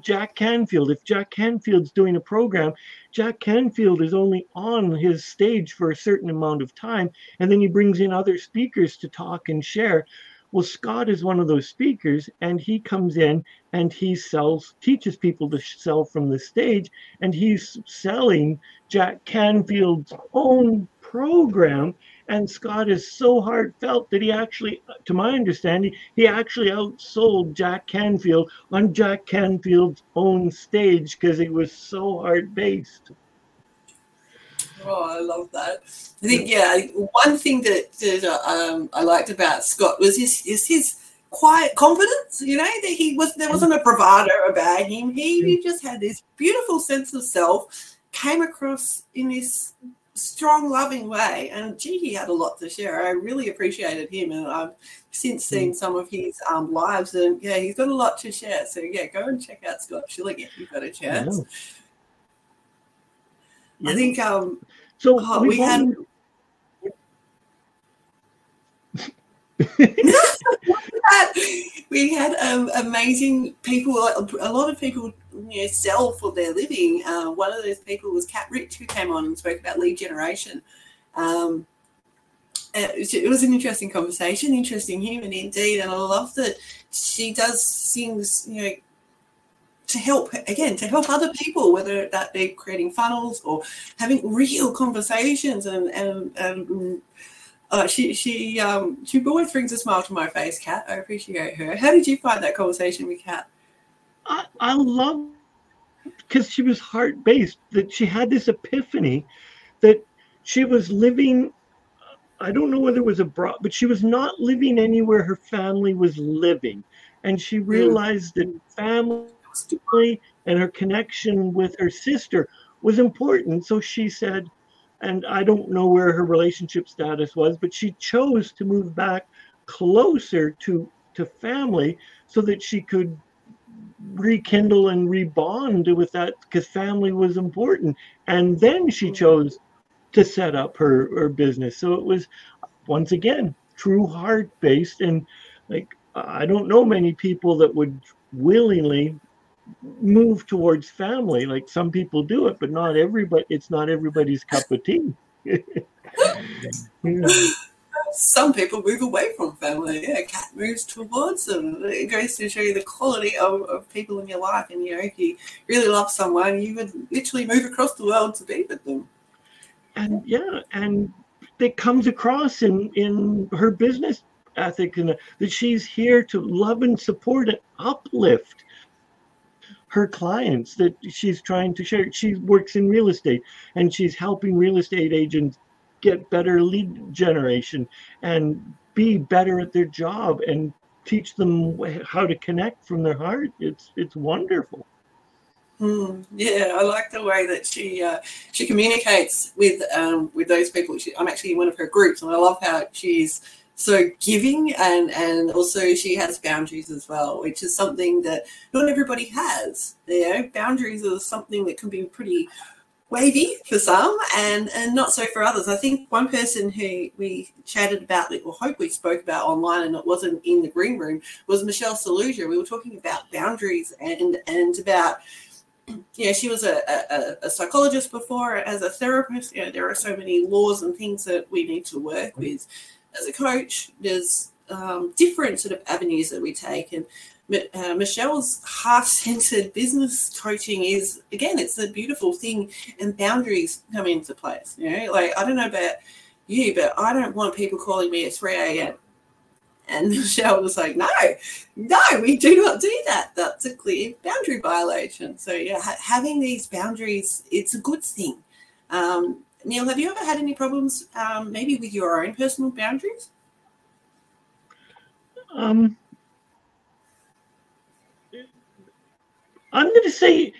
Jack Canfield. If Jack Canfield's doing a program, Jack Canfield is only on his stage for a certain amount of time, and then he brings in other speakers to talk and share. Well, Scott is one of those speakers, and he comes in and he sells, teaches people to sell from the stage, and he's selling Jack Canfield's own program. And Scott is so heartfelt that he actually, to my understanding, he actually outsold Jack Canfield on Jack Canfield's own stage because it was so heart-based. Oh, I love that. I think, yeah, one thing that, that um, I liked about Scott was his is his quiet confidence, you know, that he was, there wasn't a bravado about him. He, he just had this beautiful sense of self, came across in this strong, loving way. And, gee, he had a lot to share. I really appreciated him. And I've since seen some of his um, lives. And, yeah, he's got a lot to share. So, yeah, go and check out Scott Schilling if you've got a chance. I I think um, so. Oh, we had. we had um, amazing people. A lot of people, you know, sell for their living. Uh, one of those people was Kat Rich, who came on and spoke about lead generation. Um, it was an interesting conversation, interesting human indeed, and I love that she does things, you know, to help, again, to help other people, whether that be creating funnels or having real conversations. And, and, and uh, she she um, she always brings a smile to my face, Kat. I appreciate her. How did you find that conversation with Kat? I, I love, because she was heart-based, that she had this epiphany that she was living, I don't know whether it was abroad, but she was not living anywhere her family was living. And she realized mm. that family and her connection with her sister was important. So she said, and I don't know where her relationship status was, but she chose to move back closer to, to family so that she could rekindle and rebond with that, because family was important. And then she chose to set up her, her business. So it was, once again, true heart-based. And like, I don't know many people that would willingly move towards family. Like, some people do it, but not everybody. It's not everybody's cup of tea. Yeah. Some people move away from family. Yeah, Kat moves towards them. It goes to show you the quality of, of people in your life. And, you know, if you really love someone, you would literally move across the world to be with them. And yeah, and it comes across in in her business ethic, and that she's here to love and support and uplift her clients that she's trying to share. She works in real estate, and she's helping real estate agents get better lead generation and be better at their job and teach them how to connect from their heart. It's it's wonderful. Mm, yeah, I like the way that she uh, she communicates with um, with those people. She, I'm actually in one of her groups, and I love how she's so giving, and, and also she has boundaries as well, which is something that not everybody has. You know, boundaries are something that can be pretty wavy for some, and, and not so for others. I think one person who we chatted about, or hope we spoke about online and it wasn't in the green room, was Michelle Saluja. We were talking about boundaries and, and about, you know, she was a, a, a psychologist before, as a therapist. You know, there are so many laws and things that we need to work with. As a coach, there's um, different sort of avenues that we take. And uh, Michelle's heart-centered business coaching is, again, it's a beautiful thing, and boundaries come into place. You know, like, I don't know about you, but I don't want people calling me at three a.m. And Michelle was like, no, no, we do not do that. That's a clear boundary violation. So, yeah, ha- having these boundaries, it's a good thing. Um Neil, have you ever had any problems um, maybe with your own personal boundaries? Um, I'm going to say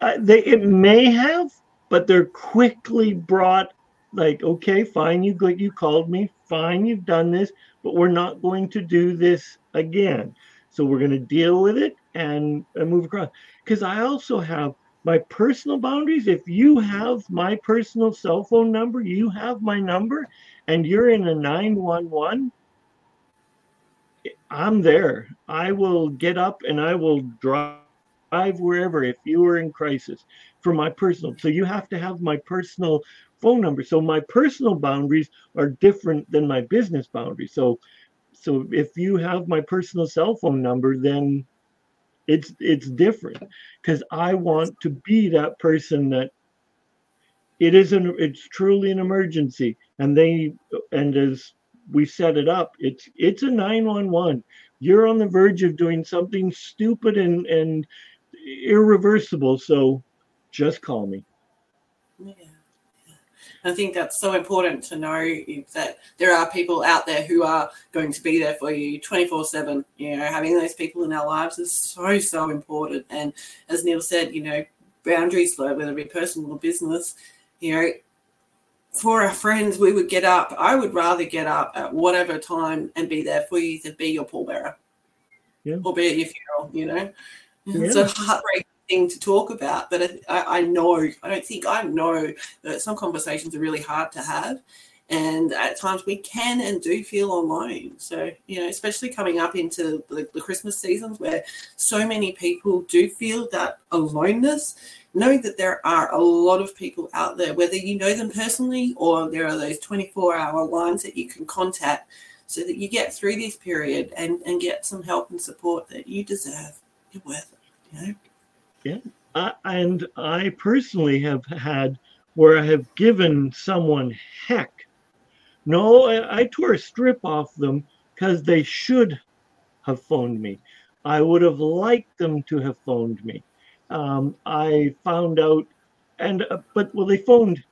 uh, they, it may have, but they're quickly brought, like, okay, fine, you good, you called me, fine, you've done this, but we're not going to do this again. So we're going to deal with it and, and move across. Because I also have my personal boundaries. If you have my personal cell phone number, you have my number, and you're in a nine one one, I'm there. I will get up and I will drive wherever if you are in crisis for my personal. So you have to have my personal phone number. So my personal boundaries are different than my business boundaries. So so if you have my personal cell phone number, then it's it's different, because I want to be that person that it is an, it's truly an emergency. And they and as we set it up, it's it's a nine one one. You're on the verge of doing something stupid and, and irreversible. So just call me. Yeah. I think that's so important to know that there are people out there who are going to be there for you twenty-four seven. You know, having those people in our lives is so, so important. And as Neil said, you know, boundaries, whether it be personal or business, you know, for our friends, we would get up. I would rather get up at whatever time and be there for you than be your pallbearer, yeah. or be at your funeral, you know. Yeah. It's a heartbreaking thing to talk about, but I, I know, I don't think I know that some conversations are really hard to have. And at times we can and do feel alone. So, you know, especially coming up into the, the Christmas seasons where so many people do feel that aloneness, knowing that there are a lot of people out there, whether you know them personally or there are those twenty-four hour lines that you can contact so that you get through this period and, and get some help and support that you deserve. You're worth it, you know? Yeah. Uh, and I personally have had where I have given someone heck. No, I, I tore a strip off them because they should have phoned me. I would have liked them to have phoned me. Um, I found out, and uh, but well, they phoned.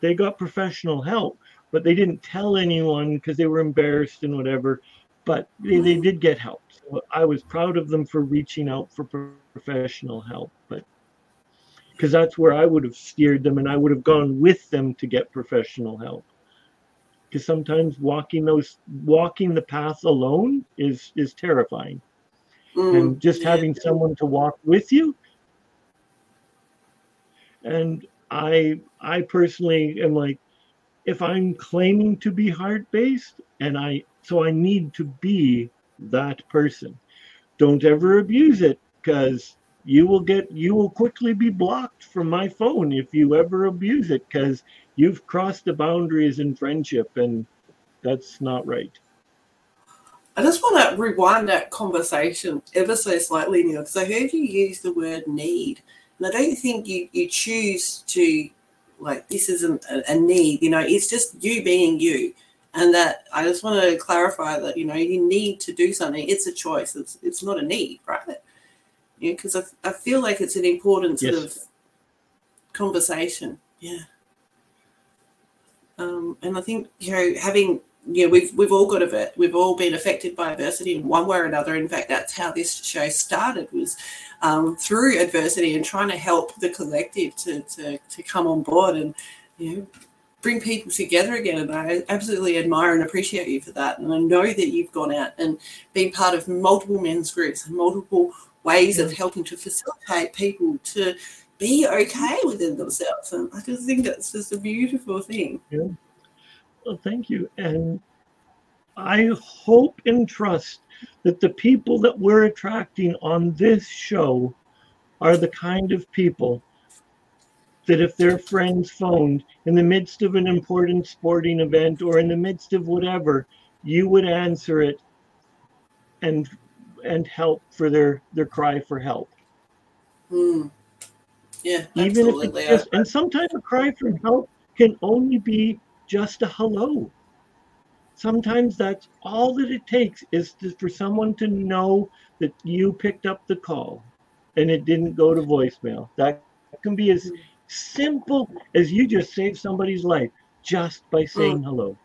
They got professional help, but they didn't tell anyone because they were embarrassed and whatever. But they, they did get help. So I was proud of them for reaching out for professional help, but because that's where I would have steered them, and I would have gone with them to get professional help. Because sometimes walking those walking the path alone is is terrifying, mm, and just yeah. having someone to walk with you. And I I personally am like, if I'm claiming to be heart-based, and I so I need to be that person. Don't ever abuse it, because you will get you will quickly be blocked from my phone if you ever abuse it, because you've crossed the boundaries in friendship, and that's not right. I just want to rewind that conversation ever so slightly, Neil, because I heard you use the word need. And I don't think you, you choose to, like, this isn't a, a need. You know, it's just you being you. And that I just want to clarify that, you know, you need to do something. It's a choice. It's it's not a need, right? Yeah, because I, I feel like it's an important sort yes. of conversation. Yeah. Um, and I think, you know, having, you know, we've, we've all got a, we've all been affected by adversity in one way or another. In fact, that's how this show started, was um, through adversity and trying to help the collective to, to, to come on board and, you know, bring people together again. And I absolutely admire and appreciate you for that. And I know that you've gone out and been part of multiple men's groups and multiple ways yeah. of helping to facilitate people to be okay within themselves, and I just think that's just a beautiful thing. Yeah. Well, thank you, and I hope and trust that the people that we're attracting on this show are the kind of people that if their friends phoned in the midst of an important sporting event or in the midst of whatever, you would answer it and and help for their their cry for help. Mm. Yeah, even if it's just, and sometimes a cry for help can only be just a hello. Sometimes that's all that it takes is to, for someone to know that you picked up the call and it didn't go to voicemail. That can be as simple as you just saved somebody's life just by saying mm. hello.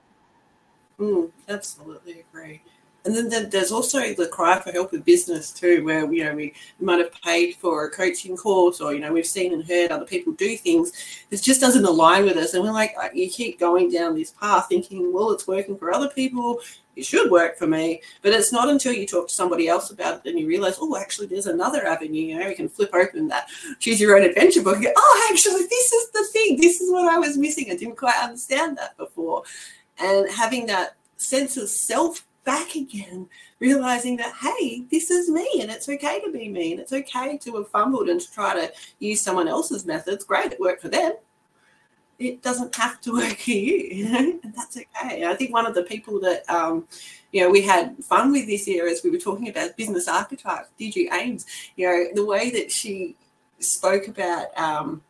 Mm, absolutely agree. And then there's also the cry for help in business too, where, you know, we might have paid for a coaching course or, you know, we've seen and heard other people do things that just doesn't align with us. And we're like, you keep going down this path thinking, well, it's working for other people. It should work for me. But it's not until you talk to somebody else about it and you realize, oh, actually, there's another avenue. You know, you can flip open that Choose Your Own Adventure book and go, oh, actually, this is the thing. This is what I was missing. I didn't quite understand that before. And having that sense of self back again, realizing that, hey, this is me and it's okay to be me and it's okay to have fumbled and to try to use someone else's methods. Great, it worked for them. It doesn't have to work for you, you know, and that's okay. I think one of the people that, um, you know, we had fun with this year as we were talking about business archetypes, Digi Aims, you know, the way that she spoke about, um,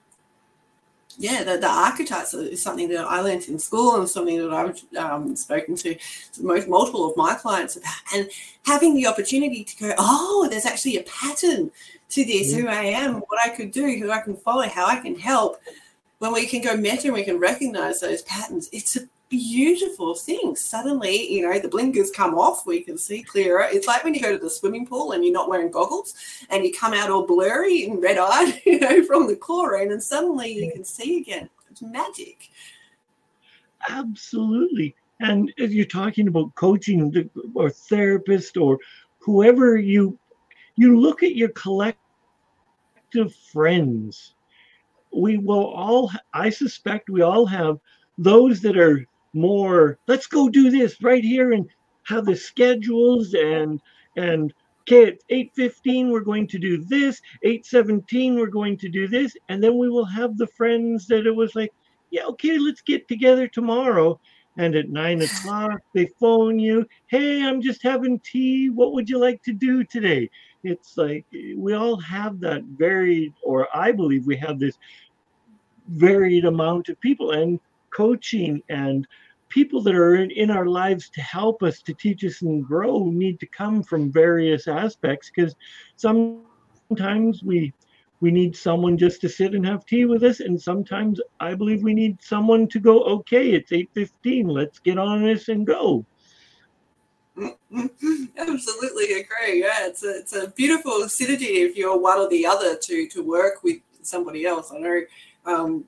yeah, the, the archetypes is something that I learned in school and something that I've um, spoken to most multiple of my clients about, and having the opportunity to go, oh, there's actually a pattern to this, who I am, what I could do, who I can follow, how I can help. When we can go meta and we can recognize those patterns, it's a beautiful thing. Suddenly, you know, the blinkers come off, we can see clearer. It's like when you go to the swimming pool and you're not wearing goggles and you come out all blurry and red-eyed, you know, from the chlorine, and suddenly you can see again. It's magic. Absolutely. And if you're talking about coaching or therapist or whoever, you you look at your collective friends. We will all, I suspect we all have those that are more, let's go do this right here and have the schedules and, and okay, at eight fifteen, we're going to do this, eight seventeen, we're going to do this. And then we will have the friends that it was like, yeah, okay, let's get together tomorrow. And at nine o'clock, they phone you, hey, I'm just having tea. What would you like to do today? It's like we all have that varied, or I believe we have this varied amount of people and coaching and people that are in, in our lives to help us, to teach us and grow need to come from various aspects, because sometimes we we need someone just to sit and have tea with us. And sometimes I believe we need someone to go, okay, it's eight fifteen, let's get on this and go. Absolutely agree. Yeah, it's a, it's a beautiful synergy if you're one or the other to to work with somebody else. I know um,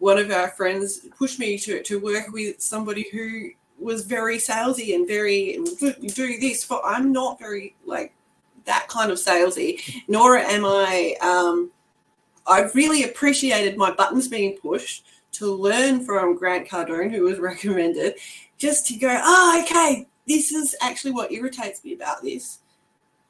one of our friends pushed me to to work with somebody who was very salesy and very do this. For I'm not very like that kind of salesy, nor am I. Um, I really appreciated my buttons being pushed to learn from Grant Cardone, who was recommended, just to go, oh, okay, this is actually what irritates me about this,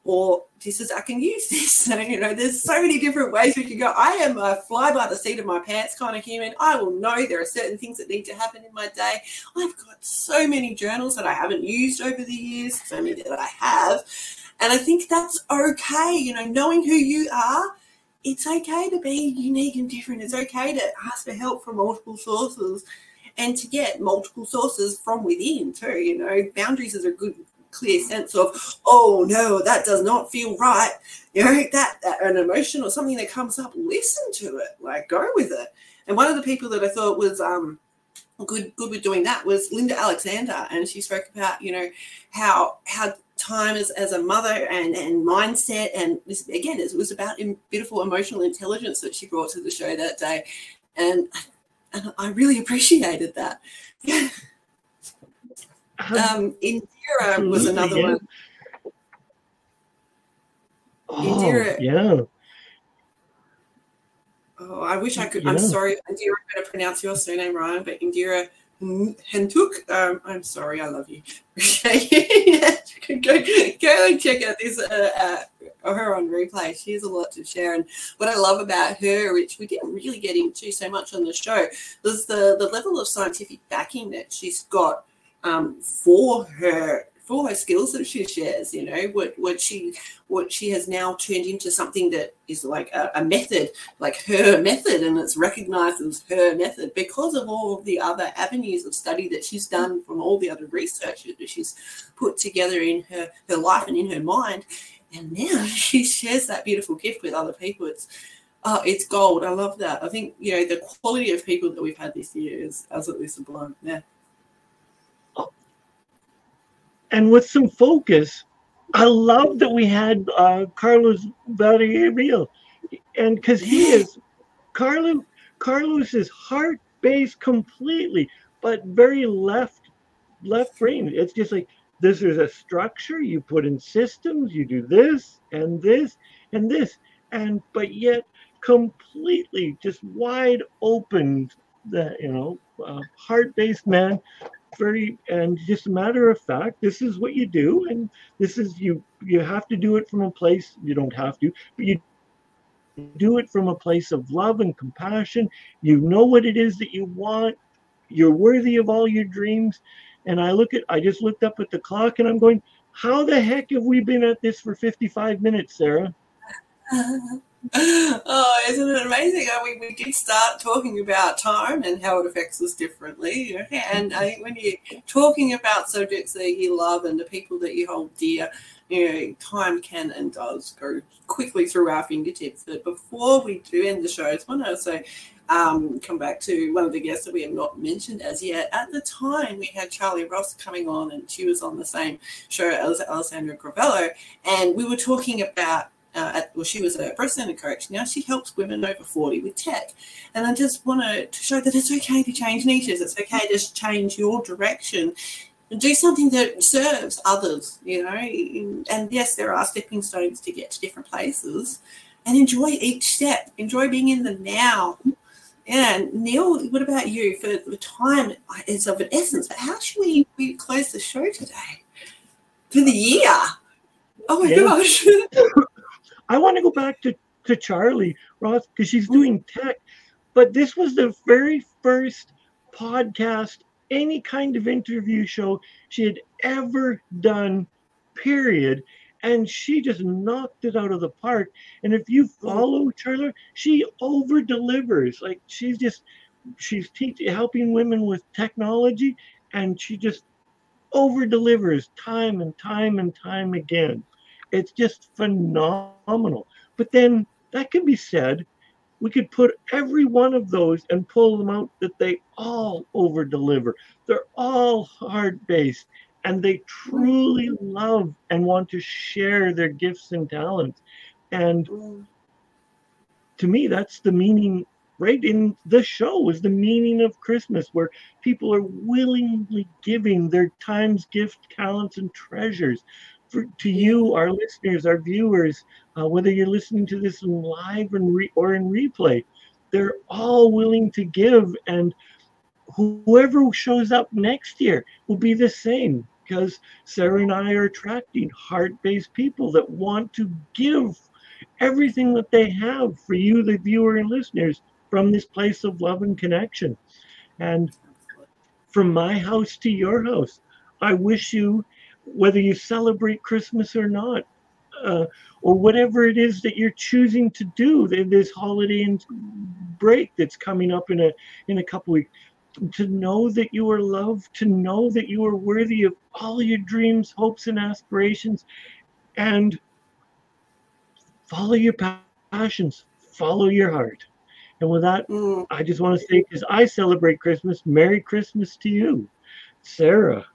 or this is, I can use this. So, you know, there's so many different ways we can go. I am a fly by the seat of my pants kind of human. I will know there are certain things that need to happen in my day. I've got so many journals that I haven't used over the years, so many that I have. And I think that's okay, you know, knowing who you are. It's okay to be unique and different. It's okay to ask for help from multiple sources, and to get multiple sources from within too, you know. Boundaries is a good, clear sense of, oh, no, that does not feel right. You know, that, that an emotion or something that comes up, listen to it, like go with it. And one of the people that I thought was um, good good with doing that was Linda Alexandra, and she spoke about, you know, how how time as, as a mother and, and mindset, and this, again, it was about beautiful emotional intelligence that she brought to the show that day. And And I really appreciated that. um, Indira was another yeah. one. Oh, Indira. Yeah. Oh, I wish I could. Yeah. I'm sorry, Indira, I'm going to pronounce your surname wrong, but Indira Hentuk. Um, I'm sorry, I love you. yeah, go, go and check out this, uh, uh, her on replay. She has a lot to share. And what I love about her, which we didn't really get into so much on the show, was the, the level of scientific backing that she's got um, for her for her skills that she shares, you know, what, what she what she has now turned into something that is like a, a method, like her method, and it's recognized as her method because of all of the other avenues of study that she's done from all the other research that she's put together in her, her life and in her mind. And now she shares that beautiful gift with other people. It's, oh, it's gold. I love that. I think, you know, the quality of people that we've had this year is absolutely sublime. Yeah. And with some focus, I love that we had uh, Carlos Barrio, and because he is Carlos, Carlos is heart based completely, but very left left brain. It's just like this is a structure you put in systems. You do this and this and this, and but yet completely just wide open. That you know, uh, heart based man. very, and just a matter of fact, this is what you do. And this is, you, you have to do it from a place, you don't have to, but you do it from a place of love and compassion. You know what it is that you want. You're worthy of all your dreams. And I look at, I just looked up at the clock and I'm going, how the heck have we been at this for fifty-five minutes, Sarah? Oh, isn't it amazing? I mean, we did start talking about time and how it affects us differently. And I think when you're talking about subjects that you love and the people that you hold dear, you know, time can and does go quickly through our fingertips. But before we do end the show, I just want to also um, come back to one of the guests that we have not mentioned as yet. At the time, we had Charlie Ross coming on, and she was on the same show as Alessandra Gravello, and we were talking about Uh, at, well, she was a breast center coach. Now she helps women over forty with tech. And I just want to show that it's okay to change niches. It's okay to change your direction and do something that serves others, you know. And, yes, there are stepping stones to get to different places. And enjoy each step. Enjoy being in the now. And, Neil, what about you? For the time is of an essence, but how should we, we close the show today for the year? Oh, my yeah. gosh. I want to go back to, to Charlie Ross because she's doing tech, but this was the very first podcast, any kind of interview show she had ever done, period. And she just knocked it out of the park. And if you follow Charlie, she over delivers. Like she's just, she's teaching, helping women with technology, and she just over delivers time and time and time again. It's just phenomenal. But then that can be said, we could put every one of those and pull them out that they all over deliver. They're all heart based and they truly love and want to share their gifts and talents. And to me, that's the meaning right in the show, is the meaning of Christmas, where people are willingly giving their times, gifts, talents, and treasures. For, to you, our listeners, our viewers, uh, whether you're listening to this in live and re- or in replay, they're all willing to give. And whoever shows up next year will be the same, because Sarah and I are attracting heart-based people that want to give everything that they have for you, the viewer and listeners, from this place of love and connection. And from my house to your house, I wish you, whether you celebrate Christmas or not, uh, or whatever it is that you're choosing to do this holiday and break that's coming up in a in a couple weeks, to know that you are loved, to know that you are worthy of all your dreams, hopes, and aspirations, and follow your passions, follow your heart. And with that, mm. I just want to say, because I celebrate Christmas, Merry Christmas to you, Sarah.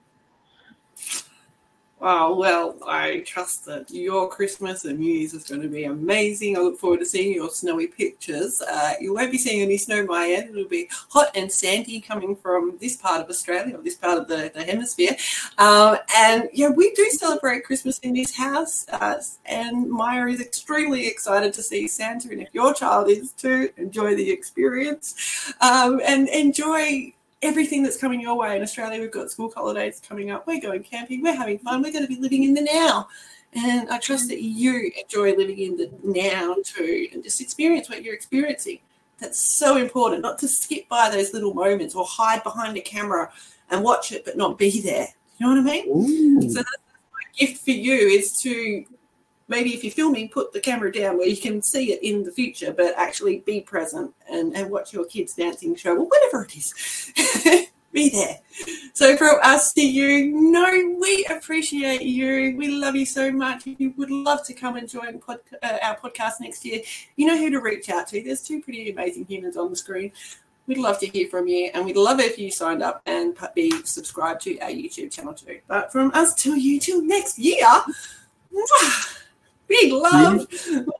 Oh, well, I trust that your Christmas and New Year's is going to be amazing. I look forward to seeing your snowy pictures. Uh, you won't be seeing any snow by end. It'll be hot and sandy coming from this part of Australia, or this part of the, the hemisphere. Um, and, yeah, we do celebrate Christmas in this house. Uh, and Maya is extremely excited to see Santa. And if your child is too, enjoy the experience. Um, and enjoy everything that's coming your way. In Australia, we've got school holidays coming up. We're going camping. We're having fun. We're going to be living in the now. And I trust that you enjoy living in the now too, and just experience what you're experiencing. That's so important, not to skip by those little moments or hide behind a camera and watch it but not be there. You know what I mean? Ooh. So that's my gift for you, is to maybe if you're filming, put the camera down where you can see it in the future, but actually be present and, and watch your kids dancing show or whatever it is. Be there. So from us to you, no, we appreciate you. We love you so much. If you would love to come and join pod, uh, our podcast next year, you know who to reach out to. There's two pretty amazing humans on the screen. We'd love to hear from you, and we'd love if you signed up and be subscribed to our YouTube channel too. But from us till you till next year, big love,